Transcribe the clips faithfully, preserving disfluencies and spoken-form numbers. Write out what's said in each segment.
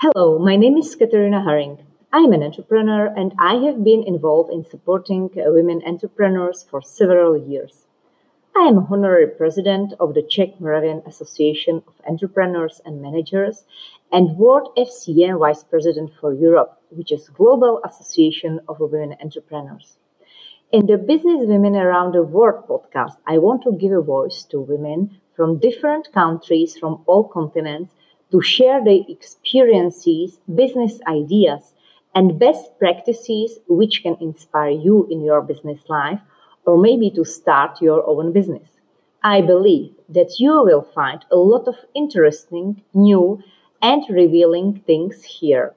Hello, my name is Caterina Haring. I am an entrepreneur and I have been involved in supporting women entrepreneurs for several years. I am honorary president of the Czech Moravian Association of Entrepreneurs and Managers and World F C M Vice President for Europe, which is Global Association of Women Entrepreneurs. In the Business Women Around the World podcast, I want to give a voice to women from different countries from all continents to share their experiences, business ideas, and best practices which can inspire you in your business life or maybe to start your own business. I believe that you will find a lot of interesting, new, and revealing things here.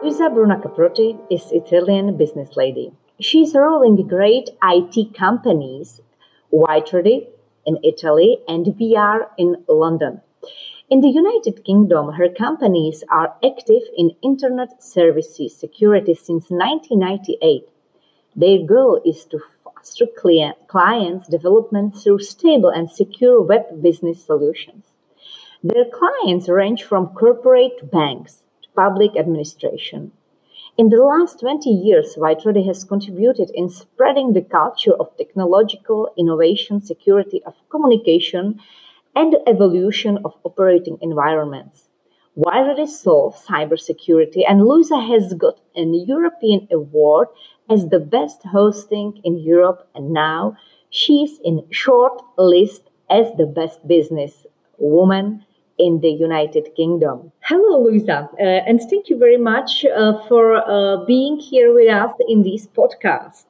Luisa Bruna Caprotti is Italian business lady. She's running great I T companies, WhiteReady in Italy and V R in London. In the United Kingdom, her companies are active in internet services security since nineteen ninety-eight. Their goal is to foster clients' development through stable and secure web business solutions. Their clients range from corporate banks to public administration. In the last twenty years, WhiteReady has contributed in spreading the culture of technological innovation, security of communication, and the evolution of operating environments. WhiteReady solves cybersecurity, and Luisa has got an European award as the best hosting in Europe, and now she's in short list as the best business woman in the United Kingdom. Hello, Luisa, uh, and thank you very much uh, for uh, being here with us in this podcast.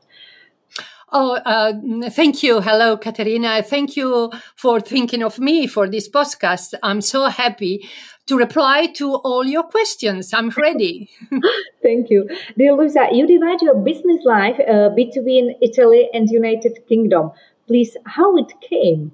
Oh, uh, thank you. Hello, Caterina. Thank you for thinking of me for this podcast. I'm so happy to reply to all your questions. I'm ready. Thank you. Dear Luisa, you divide your business life uh, between Italy and United Kingdom. Please, how it came?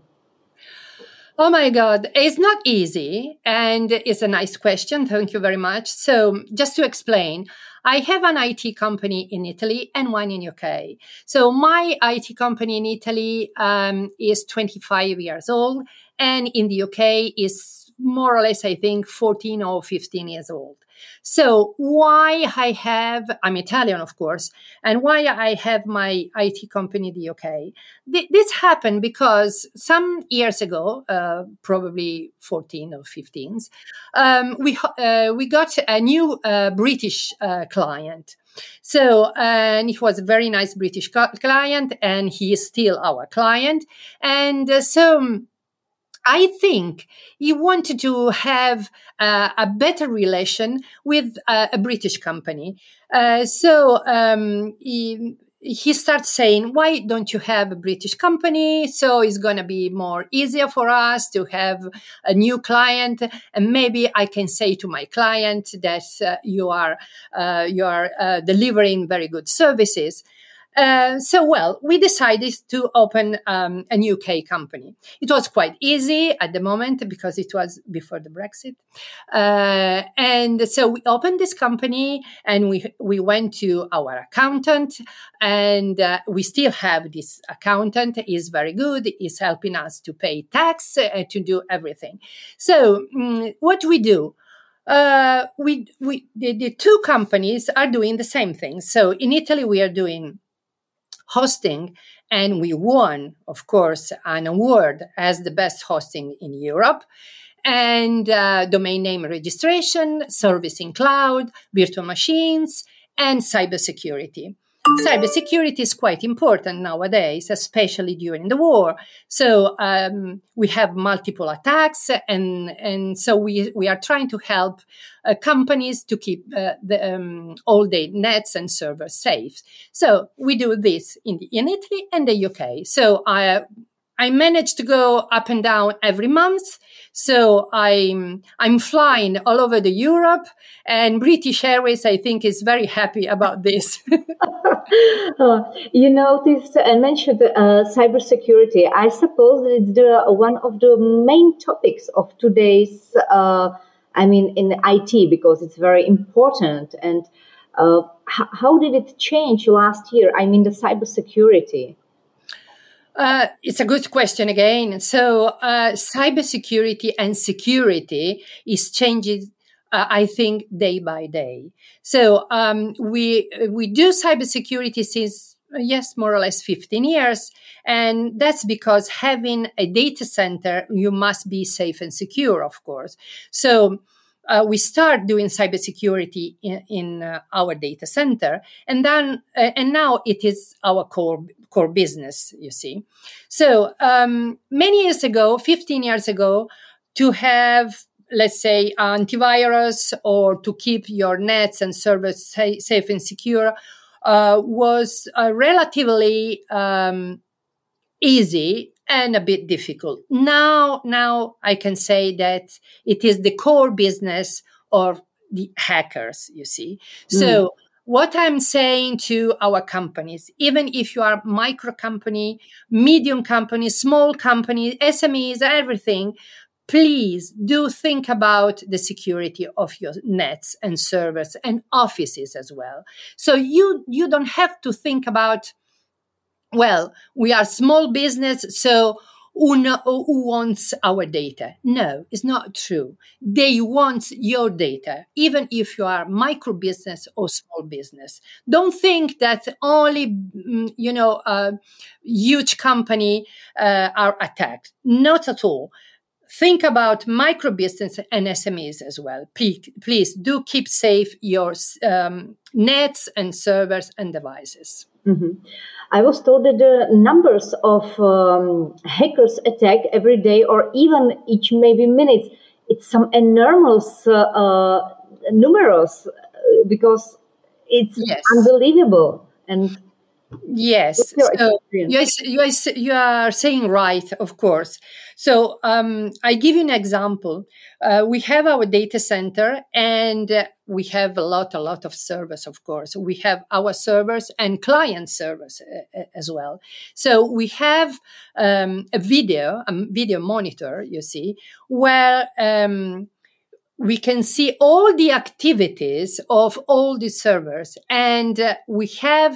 Oh, my God. It's not easy. And it's a nice question. Thank you very much. So just to explain, I have an I T company in Italy and one in U K. So my I T company in Italy um, is twenty-five years old, and in the U K is more or less, I think, fourteen or fifteen years old. So why I have, I'm Italian, of course, and why I have my I T company in the U K? Th- this happened because some years ago, uh, probably fourteen or fifteen, um, we uh, we got a new uh, British uh, client. So, and it was a very nice British co- client, and he is still our client. And uh, so... I think he wanted to have uh, a better relation with uh, a British company. Uh, so um, he, he starts saying, why don't you have a British company? So it's going to be more easier for us to have a new client. And maybe I can say to my client that uh, you are, uh, you are uh, delivering very good services. Uh, so, well, we decided to open um, a U K company. It was quite easy at the moment because it was before the Brexit. Uh, and so we opened this company and we we went to our accountant, and uh, we still have this accountant. He's very good. He's helping us to pay tax and uh, to do everything. So um, what we do? Uh, we we the, the two companies are doing the same thing. So in Italy, we are doing hosting, and we won, of course, an award as the best hosting in Europe, and uh, domain name registration, service in cloud, virtual machines, and cybersecurity. Cybersecurity is quite important nowadays, especially during the war. So um, we have multiple attacks, and and so we, we are trying to help uh, companies to keep uh, the, um, all their nets and servers safe. So we do this in, the, in Italy and the U K. So I I manage to go up and down every month. So I'm I'm flying all over the Europe, and British Airways, I think, is very happy about this. Oh, you noticed and mentioned uh, cybersecurity. I suppose that it's the, one of the main topics of today's, uh, I mean, in I T, because it's very important. And uh, h- how did it change last year? I mean, the cybersecurity. Uh, it's a good question again. So uh, cybersecurity and security is changing, uh, I think, day by day. So um, we we do cybersecurity since, yes, more or less fifteen years. And that's because having a data center, you must be safe and secure, of course. So uh, we start doing cybersecurity in, in uh, our data center. And then, uh, and now it is our core, core business, you see. So um, many years ago, fifteen years ago, to have, let's say, antivirus or to keep your nets and servers sa- safe and secure Uh, was uh, relatively um, easy and a bit difficult. Now, now I can say that it is the core business of the hackers, you see. Mm. So what I'm saying to our companies, even if you are micro company, medium company, small company, S M Es, everything, please do think about the security of your nets and servers and offices as well. So you, you don't have to think about, well, we are small business, so who, no, who wants our data? No, it's not true. They want your data, even if you are micro business or small business. Don't think that only, you know, uh, huge company uh, are attacked. Not at all. Think about micro business and S M Es as well. Please, please do keep safe your um, nets and servers and devices. Mm-hmm. I was told that the numbers of um, hackers attack every day or even each maybe minutes, it's some enormous uh, uh, numerous because it's yes. unbelievable. And yes, so yes, you are, you are saying right, of course. So um, I give you an example. Uh, we have our data center, and uh, we have a lot, a lot of servers. Of course, we have our servers and client servers uh, as well. So we have um, a video, a video monitor. You see where. Um, We can see all the activities of all the servers, and uh, we have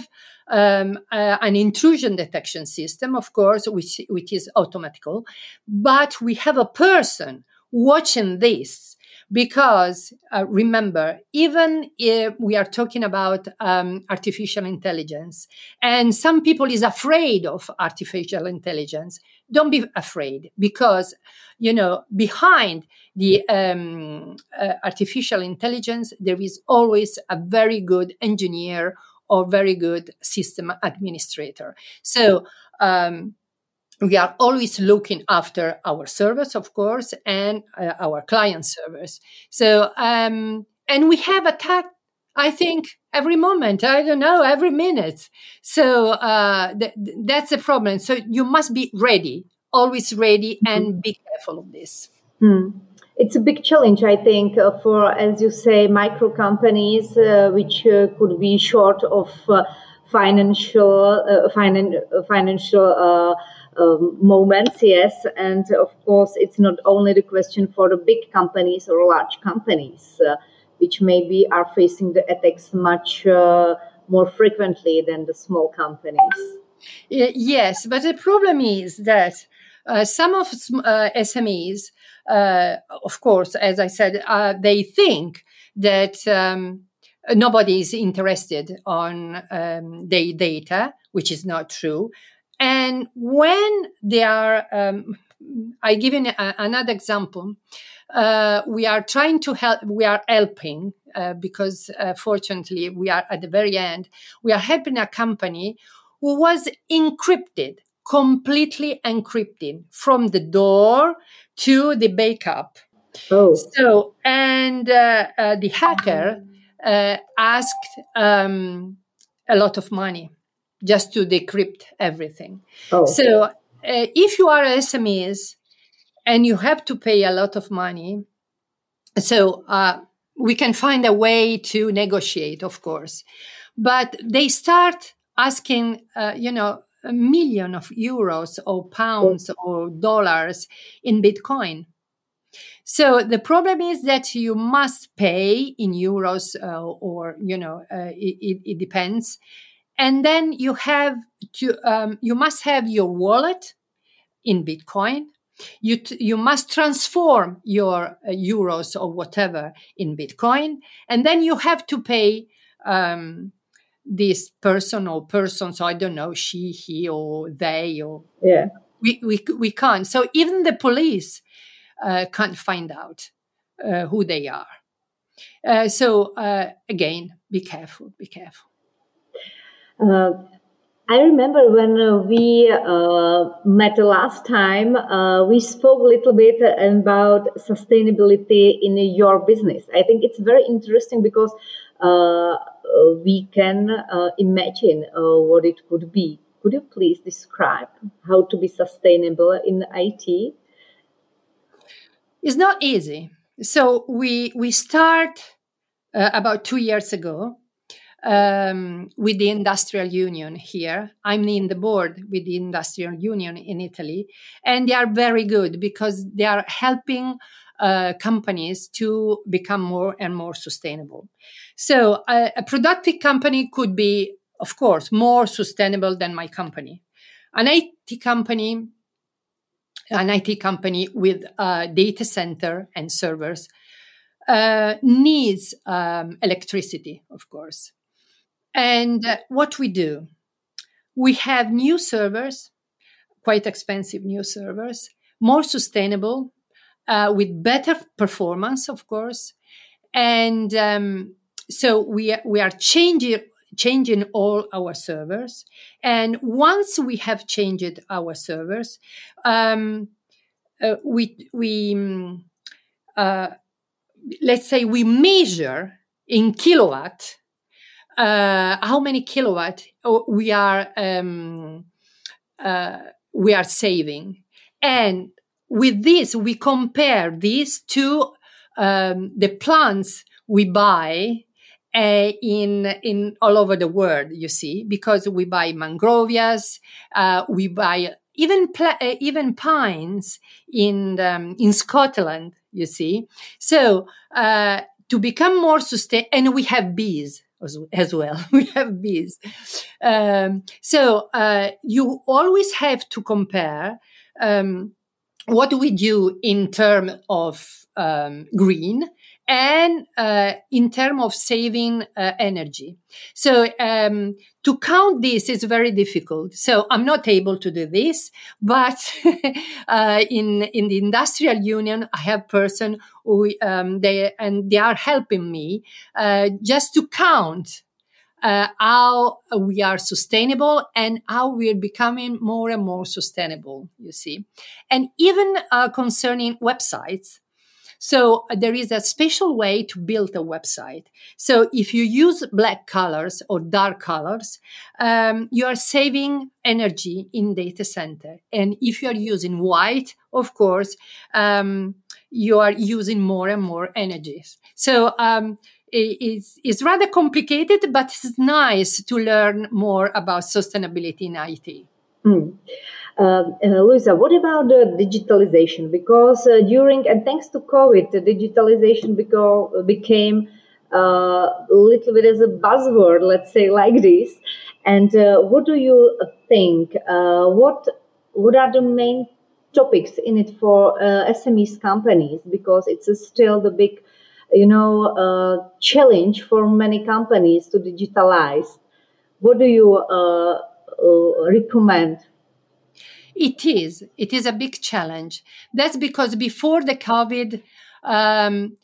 um, uh, an intrusion detection system, of course, which which is automatical. But we have a person watching this because, uh, remember, even if we are talking about um, artificial intelligence, and some people is afraid of artificial intelligence. Don't be afraid, because, you know, behind the um, uh, artificial intelligence, there is always a very good engineer or very good system administrator. So um, we are always looking after our servers, of course, and uh, our client servers. So um, and we have attacked, I think, every moment, I don't know, every minute. So uh, th- that's a problem. So you must be ready, always ready, and mm-hmm. be careful of this. Mm. It's a big challenge, I think, uh, for, as you say, micro companies, uh, which uh, could be short of uh, financial uh, finan- financial uh, um, moments, yes. And, of course, it's not only the question for the big companies or large companies, uh, which maybe are facing the attacks much uh, more frequently than the small companies. Yes, but the problem is that uh, some of uh, S M Es, uh, of course, as I said, uh, they think that um, nobody is interested on um, their data, which is not true. And when they are, um, I give you a, another example. Uh, we are trying to help, we are helping, uh, because uh, fortunately we are at the very end, we are helping a company who was encrypted, completely encrypted from the door to the backup. Oh. So, and uh, uh, the hacker uh, asked um, a lot of money just to decrypt everything. Oh. So uh, if you are S M Es, and you have to pay a lot of money. So uh, we can find a way to negotiate, of course. But they start asking, uh, you know, a million of euros or pounds or dollars in Bitcoin. So the problem is that you must pay in euros uh, or, you know, uh, it, it depends. And then you have to, um, you must have your wallet in Bitcoin. You t- you must transform your uh, euros or whatever in Bitcoin, and then you have to pay um, this person or persons. I don't know, she, he, or they, or yeah. We we we can't. So even the police uh, can't find out uh, who they are. Uh, so uh, again, be careful. Be careful. Uh, I remember when uh, we uh, met last time, uh, we spoke a little bit about sustainability in your business. I think it's very interesting because uh, we can uh, imagine uh, what it could be. Could you please describe how to be sustainable in I T? It's not easy. So we we start uh, about two years ago. Um, with the industrial union here. I'm in the board with the industrial union in Italy, and they are very good because they are helping uh, companies to become more and more sustainable. So uh, a productive company could be, of course, more sustainable than my company. An I T company, an I T company with a data center and servers uh, needs um, electricity, of course. And uh, what we do, we have new servers, quite expensive new servers, more sustainable, uh, with better performance, of course. And um, so we we are changing changing all our servers. And once we have changed our servers, um, uh, we we uh, let's say we measure in kilowatt. Uh, how many kilowatt we are um, uh, we are saving, and with this we compare this to um, the plants we buy uh, in in all over the world. You see, because we buy mangroves, uh, we buy even pl- even pines in um, in Scotland. You see, so uh, to become more sustainable, and we have bees. As well, we have bees. Um, so uh, you always have to compare um, what do we do in terms of um, green and uh, in terms of saving uh, energy. So um, to count this is very difficult. So I'm not able to do this, but uh, in in the industrial union, I have person who um, they and they are helping me uh, just to count uh, how we are sustainable and how we are becoming more and more sustainable. You see, and even uh, concerning websites. So there is a special way to build a website. So if you use black colors or dark colors, um, you are saving energy in data center. And if you are using white, of course, um, you are using more and more energy. So um, it, it's, it's rather complicated, but it's nice to learn more about sustainability in I T. Mm. Uh, uh, Luisa, what about uh, digitalization? Because uh, during and thanks to COVID, uh, digitalization beco- became a uh, little bit as a buzzword, let's say like this. And uh, what do you think? Uh, what what are the main topics in it for uh, S M Es companies? Because it's uh, still the big, you know, uh, challenge for many companies to digitalize. What do you uh, uh, recommend? It is. It is a big challenge. That's because before the COVID, um,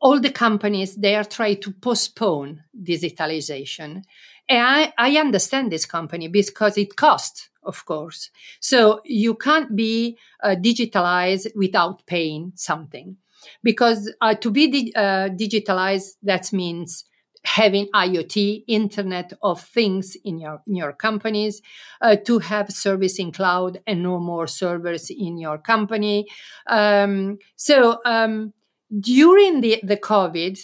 all the companies, they are trying to postpone digitalization. And I, I understand this company because it costs, of course. So you can't be uh, digitalized without paying something. Because uh, to be di- uh, digitalized, that means having IoT, Internet of Things in your in your companies, uh, to have service in cloud and no more servers in your company. Um, so um, during the the COVID,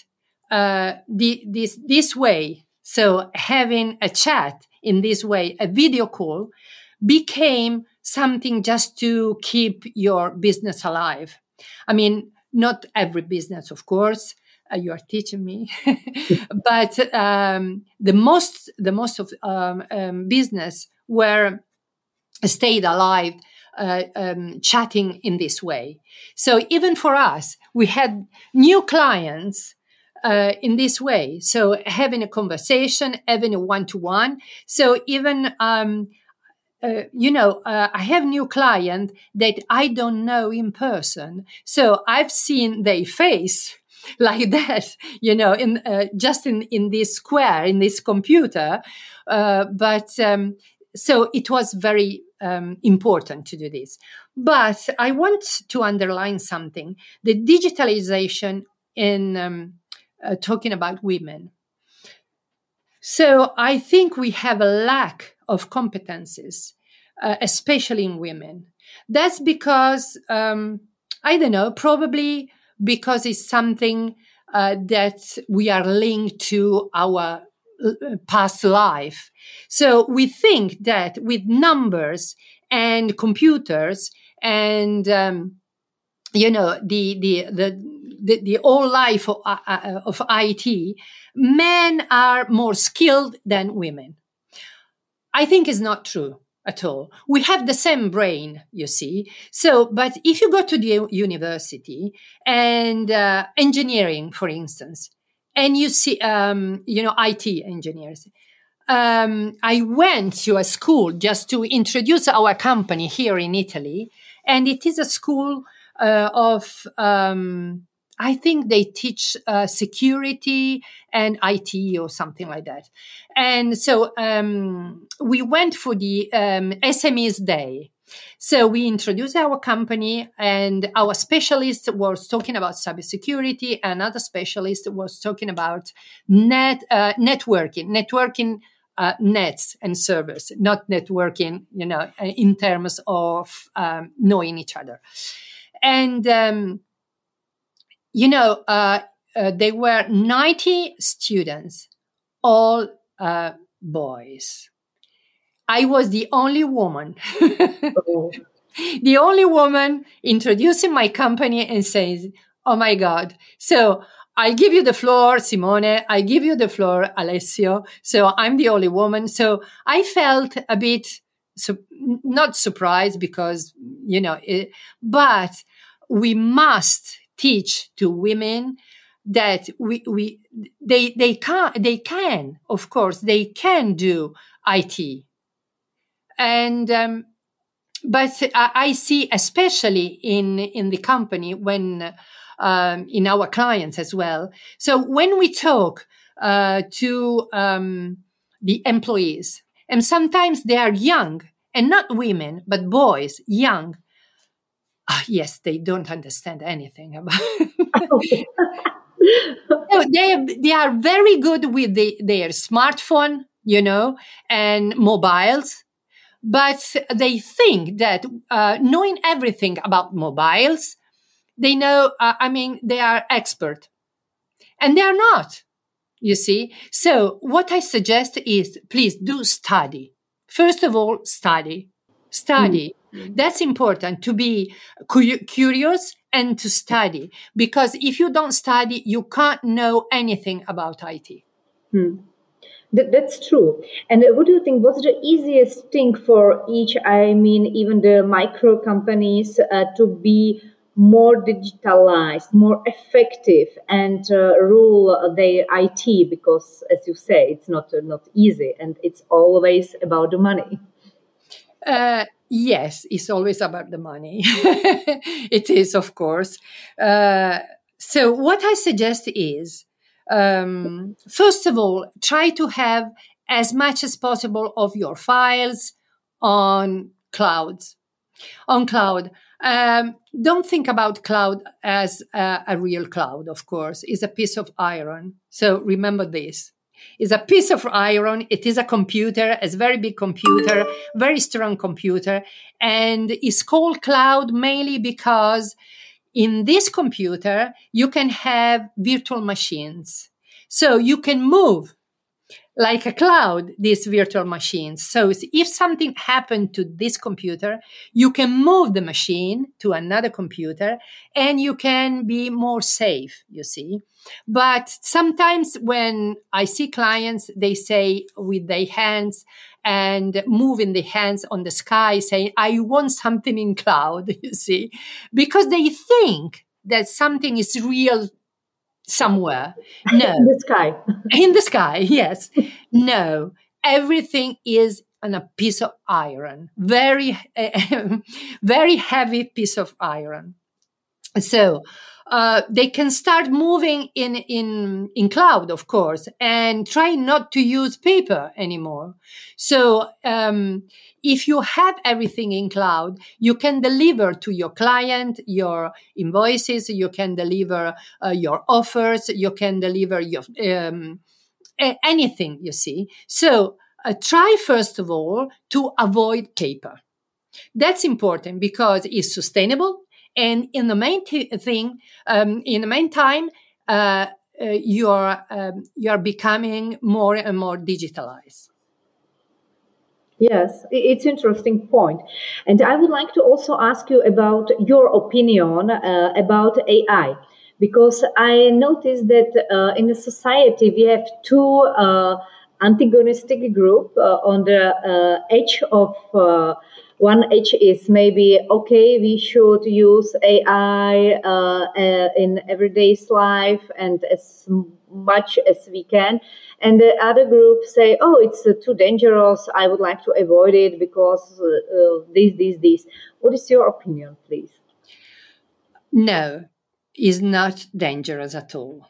uh, the, this this way, so having a chat in this way, a video call, became something just to keep your business alive. I mean, not every business, of course. Uh, you are teaching me, but um, the most the most of um, um, business were stayed alive, uh, um, chatting in this way. So even for us, we had new clients uh, in this way. So having a conversation, having a one to one. So even um, uh, you know, uh, I have new client that I don't know in person. So I've seen their face. Like that, you know, in uh, just in, in this square, in this computer. Uh, but um, so it was very um, important to do this. But I want to underline something. The digitalization in um, uh, talking about women. So I think we have a lack of competencies, uh, especially in women. That's because, um, I don't know, probably... because it's something uh, that we are linked to our past life. So we think that with numbers and computers and, um, you know, the, the, the, the, the whole life of, uh, of I T, men are more skilled than women. I think it's not true at all. We have the same brain, you see. So, but if you go to the university and uh, engineering, for instance, and you see, um, you know, I T engineers. Um, I went to a school just to introduce our company here in Italy, and it is a school uh, of, um, I think they teach uh, security and I T or something like that. And so um, we went for the um, S M Es day. So we introduced our company and our specialist was talking about cybersecurity. Another specialist was talking about net uh, networking, networking uh, nets and servers, not networking, you know, in terms of um, knowing each other. And, um, you know, uh, Uh, they were ninety students, all uh, boys. I was the only woman, oh. the only woman introducing my company and saying, oh, my God. So I give you the floor, Simone. I give you the floor, Alessio. So I'm the only woman. So I felt a bit su- not surprised because, you know, it, but we must teach to women that we, we, they, they can, they can, of course, they can do I T. And, um, but I, I see, especially in, in the company when, um, in our clients as well. So when we talk, uh, to, um, the employees, and sometimes they are young and not women, but boys, young. Oh, yes, they don't understand anything about it. So they, they are very good with the, their smartphone, you know, and mobiles, but they think that uh, knowing everything about mobiles, they know, uh, I mean, they are expert, and they are not, you see. So what I suggest is, please do study. First of all, study, study. Mm-hmm. That's important, to be cu- curious and to study, because if you don't study, you can't know anything about I T. Hmm. That, that's true. And what do you think was the easiest thing for each, I mean, even the micro companies uh, to be more digitalized, more effective and uh, rule their I T? Because as you say, it's not, uh, not easy and it's always about the money. Uh, Yes, it's always about the money. It is, of course. Uh, so what I suggest is, um, first of all, try to have as much as possible of your files on clouds, on cloud. Um, don't think about cloud as a, a real cloud, of course. It's a piece of iron. So remember this. Is a piece of iron. It is a computer, it's a very big computer, very strong computer. And it's called cloud mainly because in this computer, you can have virtual machines. So you can move like a cloud, these virtual machines. So if something happened to this computer, you can move the machine to another computer and you can be more safe, you see. But sometimes when I see clients, they say with their hands and moving the hands on the sky, saying, I want something in cloud, you see, because they think that something is real somewhere. No. In the sky. In the sky, yes. No, everything is on a piece of iron, very, uh, very heavy piece of iron. So uh, they can start moving in, in, in cloud, of course, and try not to use paper anymore. So um, if you have everything in cloud, you can deliver to your client your invoices, you can deliver uh, your offers, you can deliver your um, anything, you see. So uh, try, first of all, to avoid paper. That's important because it's sustainable. And in the main t- thing, um, in the meantime, uh, uh, you are um, you are becoming more and more digitalized. Yes, it's an interesting point. And I would like to also ask you about your opinion uh, about A I, because I noticed that uh, in the society we have two uh, antagonistic group uh, on the uh, edge of. Uh, One edge is maybe, okay, we should use A I uh, uh, in everyday's life and as much as we can. And the other group say, oh, it's uh, too dangerous. I would like to avoid it because uh, uh, this, this, this. What is your opinion, please? No, it's not dangerous at all.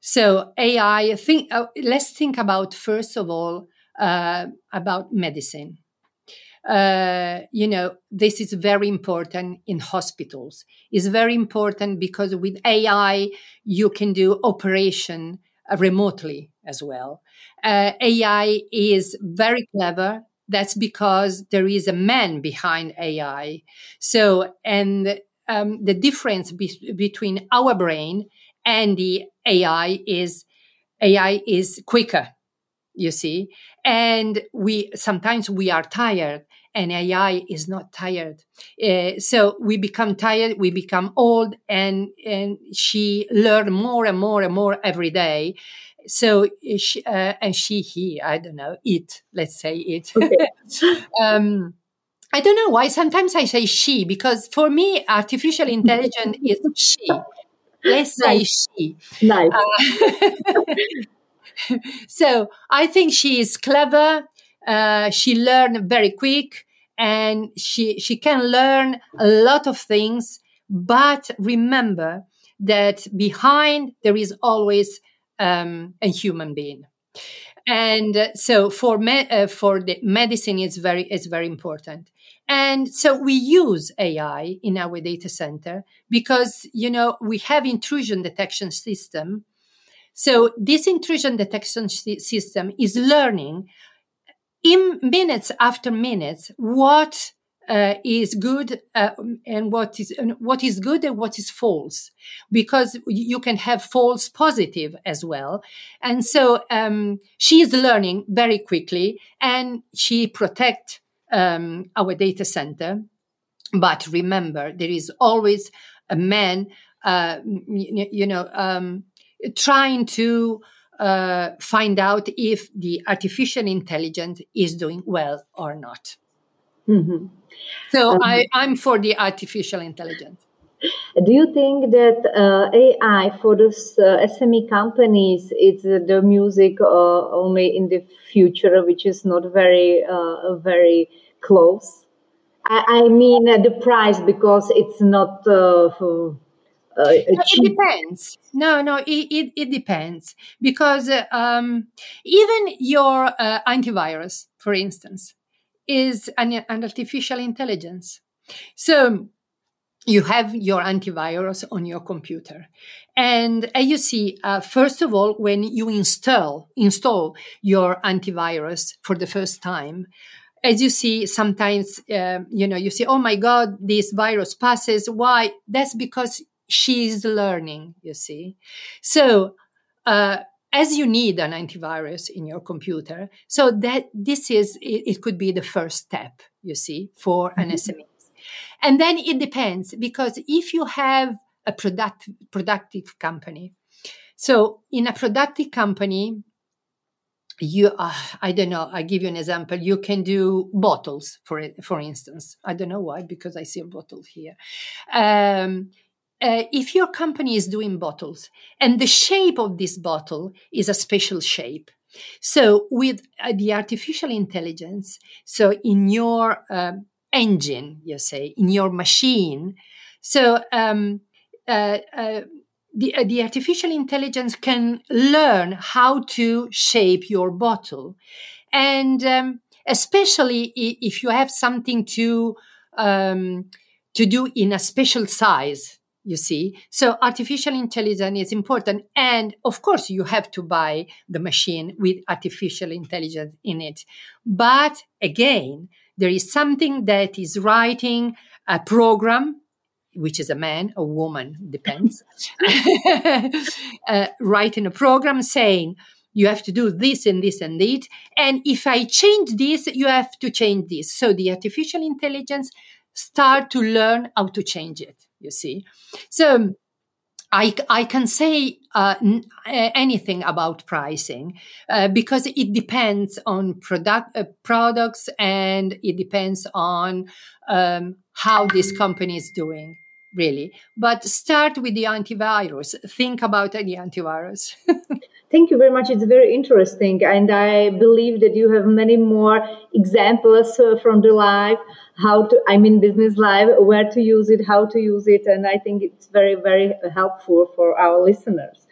So A I, think, uh, let's think about, first of all, uh, about medicine. Uh, you know, this is very important in hospitals. It's very important because with A I, you can do operation remotely as well. Uh, A I is very clever. That's because there is a man behind A I. So, and um, the difference be- between our brain and the A I is A I is quicker, you see. And we sometimes we are tired. And A I is not tired. Uh, so we become tired, we become old, and, and she learned more and more and more every day. So, she, uh, and she, he, I don't know, it, let's say it. Okay. um, I don't know why sometimes I say she, because for me, artificial intelligence is she. Let's say she. Nice. Uh, so I think she is clever. Uh, she learned very quick. And she, she can learn a lot of things, but remember that behind there is always um, a human being. And uh, so for me- uh, for the medicine, it's very, it's very important. And so we use A I in our data center because, you know, we have intrusion detection system. So this intrusion detection sh- system is learning in minutes after minutes, what uh, is good uh, and what is and what is good and what is false, because you can have false positive as well. And so um, she is learning very quickly, and she protect um, our data center. But remember, there is always a man, uh, you, you know, um, trying to. Uh, find out if the artificial intelligence is doing well or not. Mm-hmm. So um, I, I'm for the artificial intelligence. Do you think that uh, A I for those uh, S M E companies is uh, the music uh, only in the future, which is not very, uh, very close? I, I mean uh, the price, because it's not... Uh, for Uh, no, it depends. No, no, it, it, it depends. Because uh, um, even your uh, antivirus, for instance, is an, an artificial intelligence. So you have your antivirus on your computer. And uh, you see, uh, first of all, when you install install your antivirus for the first time, as you see, sometimes, uh, you know, you see, oh, my God, this virus passes. Why? That's because she is learning, you see. So uh, as you need an antivirus in your computer. So that this is, it, it could be the first step, you see, for an S M E. And then it depends, because if you have a product, productive company, so in a productive company, you, uh, I don't know, I give you an example, you can do bottles, for for instance. I don't know why, because I see a bottle here. Um, uh, if your company is doing bottles and the shape of this bottle is a special shape, so with uh, the artificial intelligence, so in your uh, engine, you say, in your machine, so um, uh, uh, the, uh, the artificial intelligence can learn how to shape your bottle. And um, especially if you have something to um, to do in a special size, you see. So artificial intelligence is important. And of course, you have to buy the machine with artificial intelligence in it. But again, there is something that is writing a program, which is a man or woman, depends, uh, writing a program saying, you have to do this and this and this. And if I change this, you have to change this. So the artificial intelligence start to learn how to change it, you see. So I, I can say uh, n- anything about pricing uh, because it depends on product uh, products and it depends on um, how this company is doing, really. But start with the antivirus. Think about the antivirus. Thank you very much. It's very interesting. And I believe that you have many more examples uh, from the live, how to, I mean, business live, where to use it, how to use it. And I think it's very, very helpful for our listeners.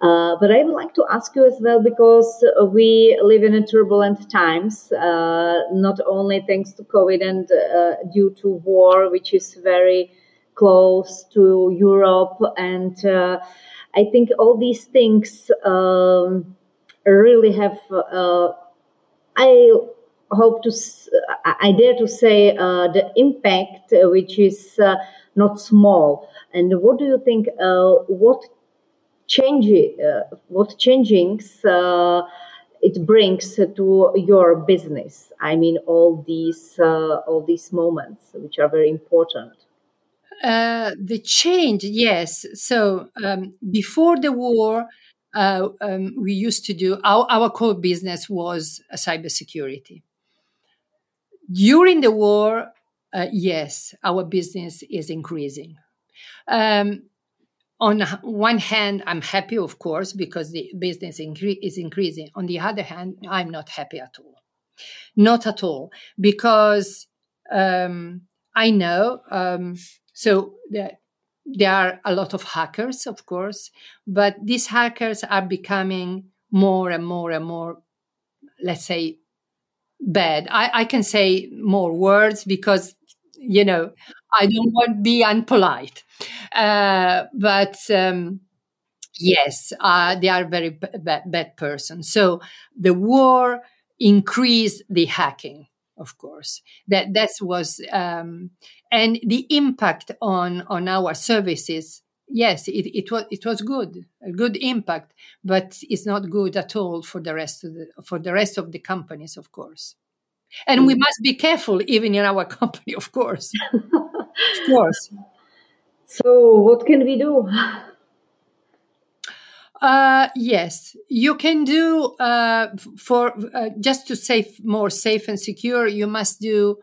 Uh, but I would like to ask you as well, because we live in a turbulent times, uh, not only thanks to COVID and uh, due to war, which is very close to Europe. And uh, I think all these things um, really have, uh, I hope to, I dare to say, uh, the impact, uh, which is uh, not small. And what do you think, uh, what changes, uh, what changings uh, it brings to your business? I mean, all these, uh, all these moments, which are very important. Uh, the change, yes. So um, before the war, uh, um, we used to do, our, our core business was uh, cybersecurity. During the war, uh, yes, our business is increasing. Um, on one hand, I'm happy, of course, because the business incre- is increasing. On the other hand, I'm not happy at all. Not at all, because um, I know... Um, So there, there are a lot of hackers, of course, but these hackers are becoming more and more and more, let's say, bad. I, I can say more words because, you know, I don't want to be unpolite. Uh, but um, yes, uh, they are very b- b- bad persons. So the war increased the hacking. Of course, that that was um, and the impact on, on our services. Yes, it, it was it was good, a good impact, but it's not good at all for the rest of the, for the rest of the companies, of course. And we must be careful, even in our company, of course. Of course. So, what can we do? Uh, yes, you can do uh, for uh, just to say more safe and secure. You must do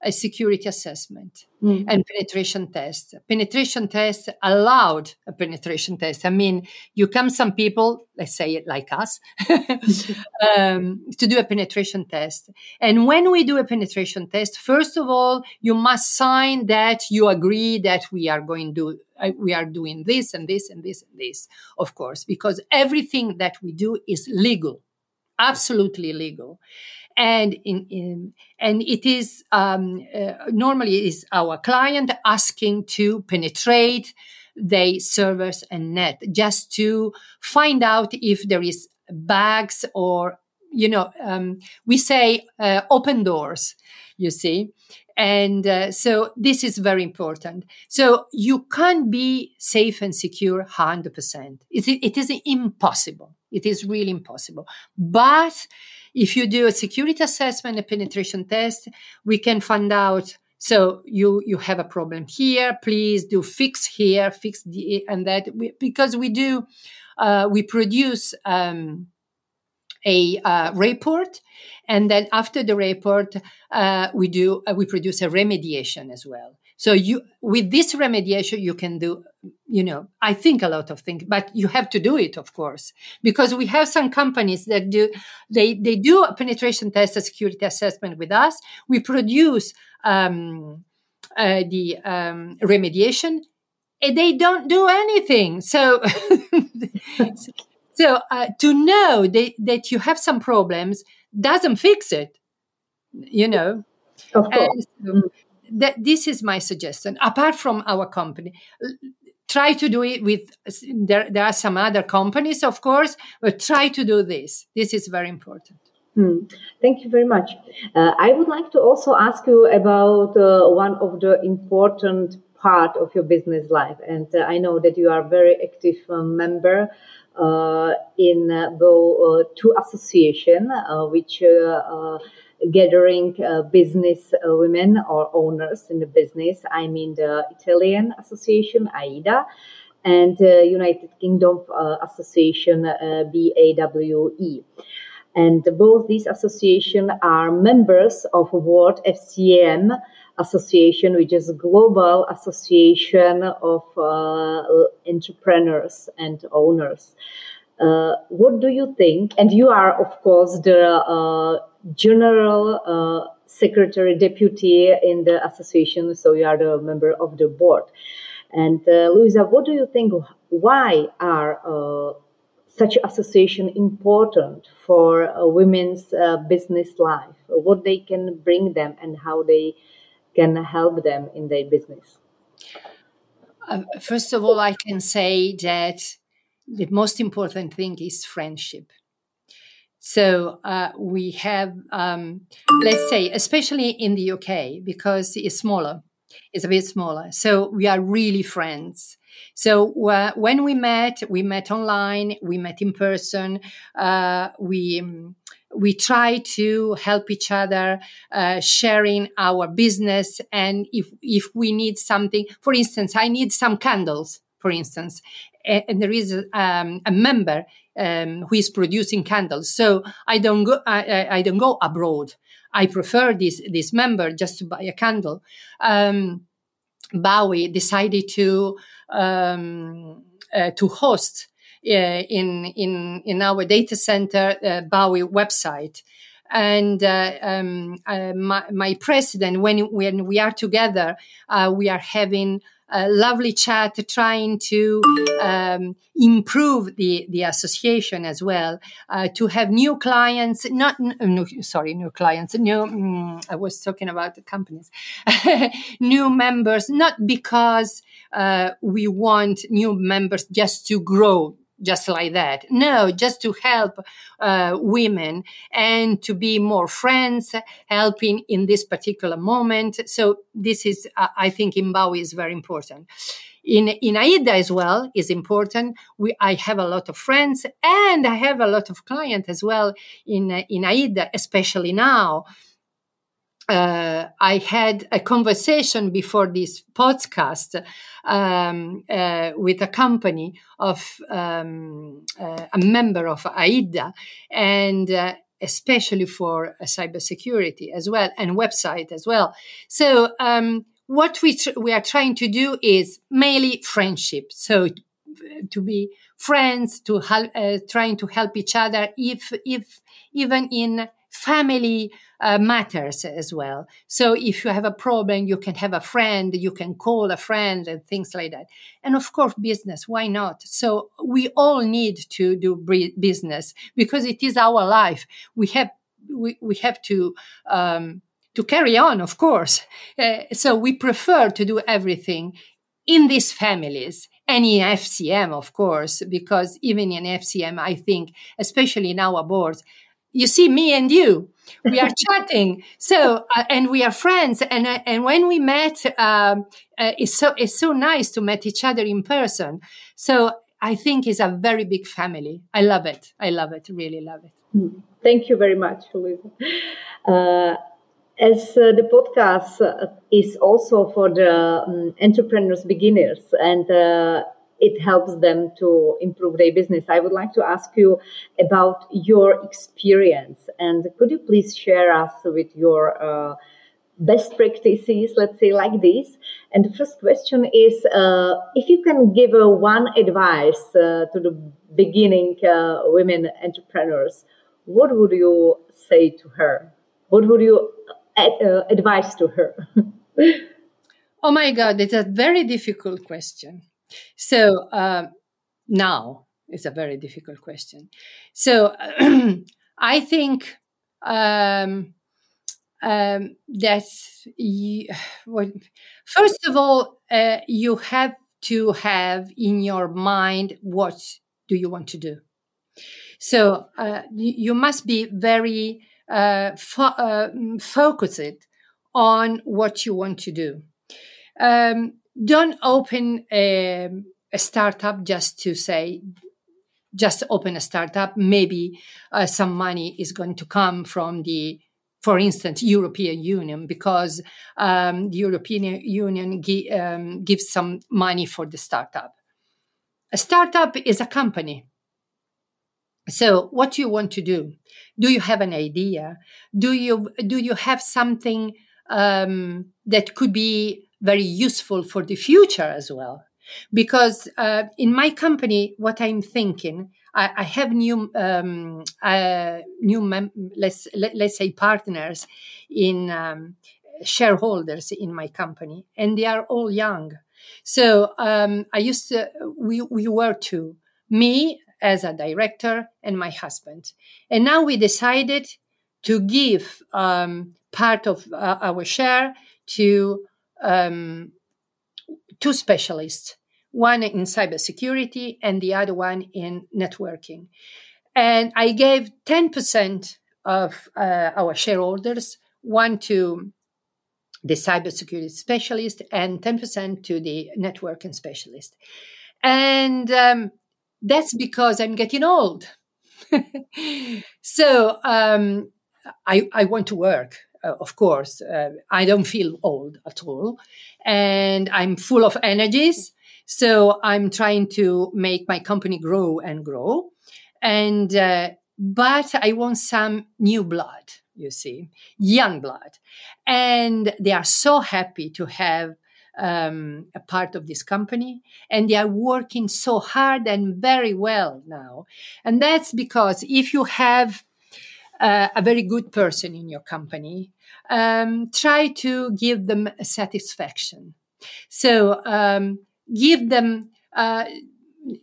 a security assessment mm. and penetration test. Penetration test allowed a penetration test. I mean, you come some people, let's say it like us, um, to do a penetration test. And when we do a penetration test, first of all, you must sign that you agree that we are going to. We are doing this and this and this and this, of course, because everything that we do is legal, absolutely legal, and in, in and it is um, uh, normally is our client asking to penetrate their servers and net just to find out if there is bugs or you know um, we say uh, open doors, you see. And uh, so this is very important. So you can't be safe and secure one hundred percent. It, it is impossible. It is really impossible. But if you do a security assessment, a penetration test, we can find out, so you, you have a problem here, please do fix here, fix the, and that, we, because we do, uh, we produce um, a uh, report, and then after the report, uh, we do, uh, we produce a remediation as well. So you, with this remediation, you can do, you know, I think a lot of things, but you have to do it, of course, because we have some companies that do, they, they do a penetration test, a security assessment with us. We produce um, uh, the um, remediation, and they don't do anything. So, so uh, to know they, that you have some problems doesn't fix it, you know. Of course. And, um, That this is my suggestion. Apart from our company, try to do it with. There, there are some other companies, of course, but try to do this. This is very important. Mm. Thank you very much. Uh, I would like to also ask you about uh, one of the important part of your business life, and uh, I know that you are a very active uh, member uh, in uh, BAWE uh, two association, uh, which. Uh, uh, gathering uh, business uh, women or owners in the business. I mean the Italian association, AIDA, and uh, United Kingdom uh, association, uh, BAWE. And both these associations are members of World F C M Association, which is a global association of uh, entrepreneurs and owners. Uh, what do you think? And you are, of course, the uh, General uh, Secretary Deputy in the association, so you are the member of the board. And uh, Luisa, what do you think? Why are uh, such association important for uh, women's uh, business life? What they can bring them and how they can help them in their business? Uh, first of all, I can say that the most important thing is friendship. So uh, we have, um, let's say, especially in the U K, because it's smaller, it's a bit smaller. So we are really friends. So uh, when we met, we met online, we met in person. Uh, we we try to help each other, uh, sharing our business. And if if we need something, for instance, I need some candles, for instance, and, and there is um, a member. Um, who is producing candles? So I don't go. I, I, I don't go abroad. I prefer this this member just to buy a candle. Um, BAWE decided to um, uh, to host uh, in in in our data center uh, BAWE website, and uh, um, uh, my, my president, when when we are together, uh, we are having. A lovely chat, trying to um, improve the, the association as well, uh, to have new clients, not, no, sorry, new clients, new, mm, I was talking about the companies, new members, not because uh, we want new members just to grow just like that. No, just to help uh, women and to be more friends, helping in this particular moment. So this is, uh, I think, in BAWE is very important. In in AIDA as well is important. We I have a lot of friends and I have a lot of clients as well in uh, in AIDA, especially now. Uh, I had a conversation before this podcast um, uh, with a company of um, uh, a member of AIDA, and uh, especially for uh, cybersecurity as well, and website as well. So um, what we tr- we are trying to do is mainly friendship. So to be friends, to help, uh, trying to help each other, if if even in family uh, matters as well. So if you have a problem, you can have a friend, you can call a friend and things like that. And of course, business, why not? So we all need to do business because it is our life. We have, we, we have to, um, to carry on, of course. Uh, so we prefer to do everything in these families. Any F C M, of course, because even in F C M, I think, especially in our boards, you see me and you, we are chatting. So, uh, and we are friends. And uh, and when we met, um, uh, it's so it's so nice to meet each other in person. So I think is a very big family. I love it. I love it. Really love it. Thank you very much, Luisa. Uh, as uh, the podcast uh, is also for the um, entrepreneurs, beginners, and uh, it helps them to improve their business, I would like to ask you about your experience. And could you please share us with your uh, best practices, let's say like this? And the first question is, uh, if you can give uh, one advice uh, to the beginning uh, women entrepreneurs, what would you say to her? What would you ad- uh, advise to her? Oh my God, it's a very difficult question. So uh, now it's a very difficult question. So I think... Um, Um, that's you, well, first of all, uh, you have to have in your mind what do you want to do. So uh, you must be very uh, fo- uh, focused on what you want to do. Um, don't open a, a startup just to say, just open a startup. Maybe uh, some money is going to come from the, for instance, European Union, because um, the European Union gi- um, gives some money for the startup. A startup is a company. So what do you want to do? Do you have an idea? Do you do you have something um, that could be very useful for the future as well? Because uh, in my company, what I'm thinking, I, I have new, um, uh, new mem- let's let, let's say partners in um, shareholders in my company, and they are all young. So um, I used to we we were two, me as a director and my husband, and now we decided to give um, part of uh, our share to um, two specialists. One in cybersecurity and the other one in networking. And I gave ten percent of uh, our shareholders, one to the cybersecurity specialist and ten percent to the networking specialist. And um, that's because I'm getting old. So um, I, I want to work. Uh, of course, uh, I don't feel old at all. And I'm full of energies. So I'm trying to make my company grow and grow. And, uh, but I want some new blood, you see, young blood. And they are so happy to have um, a part of this company. And they are working so hard and very well now. And that's because if you have uh, a very good person in your company, um, try to give them satisfaction. So, um, give them, uh,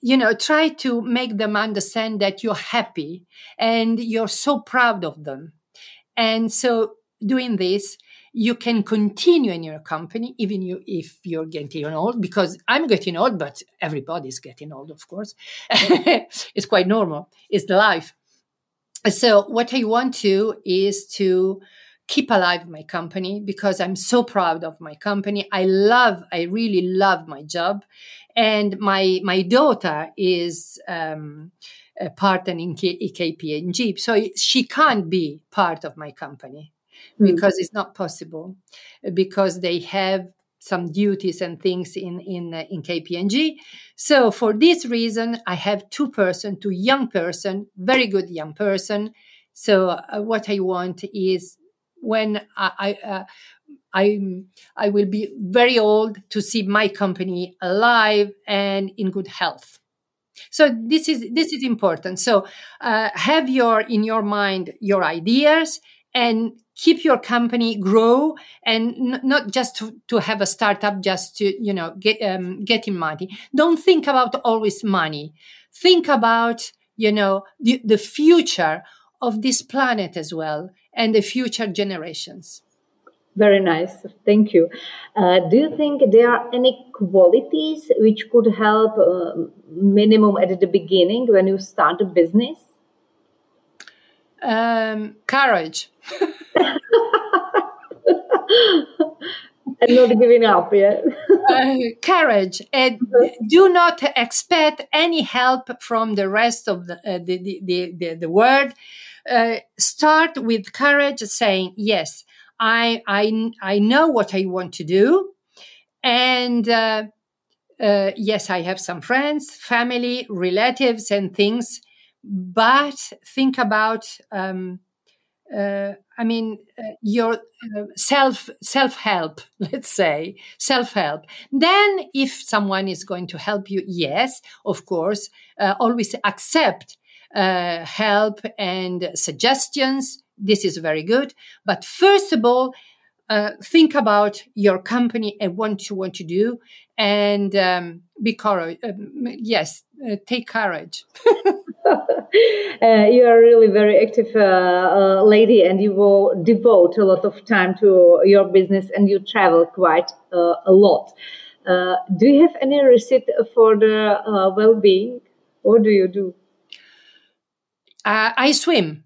you know, try to make them understand that you're happy and you're so proud of them. And so doing this, you can continue in your company, even you, if you're getting old, because I'm getting old, but everybody's getting old, of course. It's quite normal. It's life. So what I want to is to keep alive my company, because I'm so proud of my company. I love, I really love my job. And my my daughter is um, a partner in K P M G. So she can't be part of my company because mm-hmm. it's not possible, because they have some duties and things in, in, uh, in K P M G. So for this reason, I have two person, two young person, very good young person. So uh, what I want is, when I I, uh, I I will be very old, to see my company alive and in good health. So this is this is important. So uh, have your in your mind your ideas and keep your company grow, and n- not just to, to have a startup just to you know get um, getting money. Don't think about always money. Think about you know the, the future of this planet as well, and the future generations. Very nice. Thank you. Uh, do you think there are any qualities which could help uh, minimum at the beginning when you start a business? Um, courage. And not giving up yet. uh, courage. Uh, do not expect any help from the rest of the uh, the, the, the, the world. Uh, start with courage, saying, yes, I, I, I know what I want to do. And uh, uh, yes, I have some friends, family, relatives and things. But think about... Um, Uh, I mean, uh, your uh, self, self-help, let's say, self-help. Then if someone is going to help you, yes, of course, uh, always accept uh, help and suggestions. This is very good. But first of all, uh, think about your company and what you want to do and um, be courage. Um, yes, uh, take courage. Uh, you are really very active uh, uh, lady, and you will devote a lot of time to your business, and you travel quite uh, a lot. Uh, do you have any receipt for the uh, well-being? What do you do? Uh, I swim.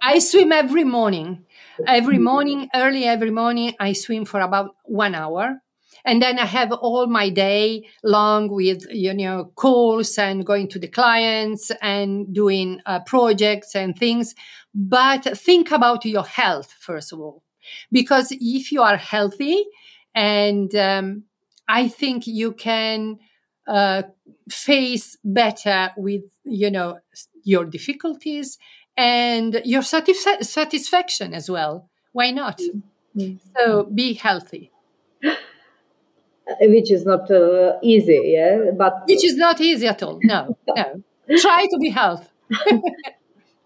I swim every morning. Every morning, early every morning, I swim for about one hour. And then I have all my day long with, you know, calls and going to the clients and doing uh, projects and things. But think about your health, first of all, because if you are healthy, and um, I think you can uh, face better with, you know, your difficulties and your satisf- satisfaction as well. Why not? Mm-hmm. So be healthy. Which is not uh, easy, yeah? But Which is not easy at all, no, no. Try to be healthy.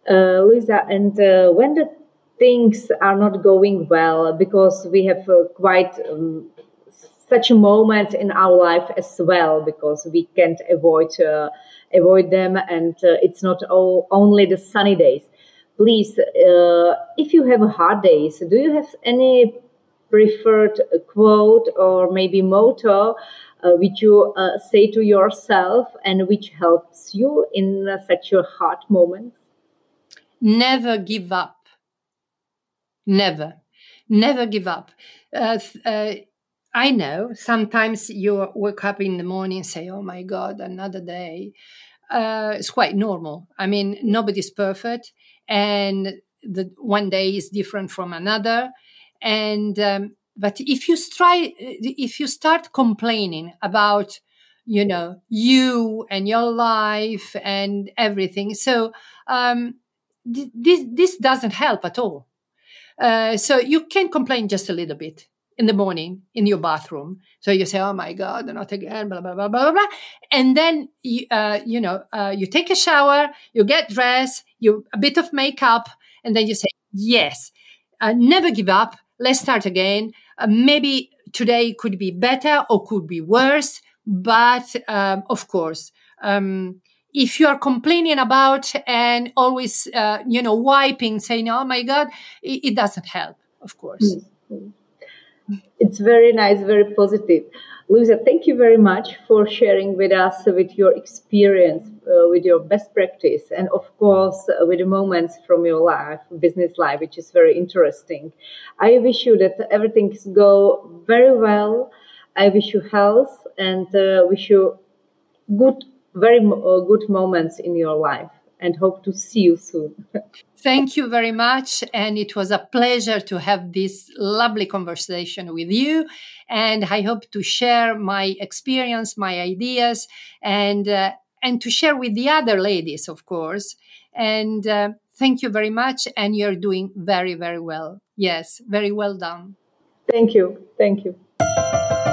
uh, Luisa, and uh, when the things are not going well, because we have uh, quite um, such moments in our life as well, because we can't avoid uh, avoid them, and uh, it's not all, only the sunny days. Please, uh, if you have hard days, do you have any preferred quote or maybe motto uh, which you uh, say to yourself and which helps you in uh, such a hard moment? Never give up. Never. Never give up. Uh, uh, I know sometimes you wake up in the morning and say, oh my God, another day. Uh, it's quite normal. I mean, nobody's perfect and the one day is different from another. And um, but if you try, if you start complaining about, you know, you and your life and everything, so um, th- this this doesn't help at all. Uh, so you can complain just a little bit in the morning in your bathroom. So you say, "Oh my God, not again!" Blah blah blah blah blah, and then you, uh, you know uh, you take a shower, you get dressed, you a bit of makeup, and then you say, "Yes, uh, never give up." Let's start again. Uh, maybe today could be better or could be worse. But um, of course, um, if you are complaining about and always, uh, you know, wiping, saying, oh, my God, it, it doesn't help, of course. Mm-hmm. It's very nice, very positive. Luisa, thank you very much for sharing with us with your experience, uh, with your best practice, and of course, uh, with the moments from your life, business life, which is very interesting. I wish you that everything go very well. I wish you health and uh, wish you good, very uh, good moments in your life, and hope to see you soon. Thank you very much. And it was a pleasure to have this lovely conversation with you. And I hope to share my experience, my ideas, and uh, and to share with the other ladies, of course. And uh, thank you very much. And you're doing very, very well. Yes, very well done. Thank you. Thank you.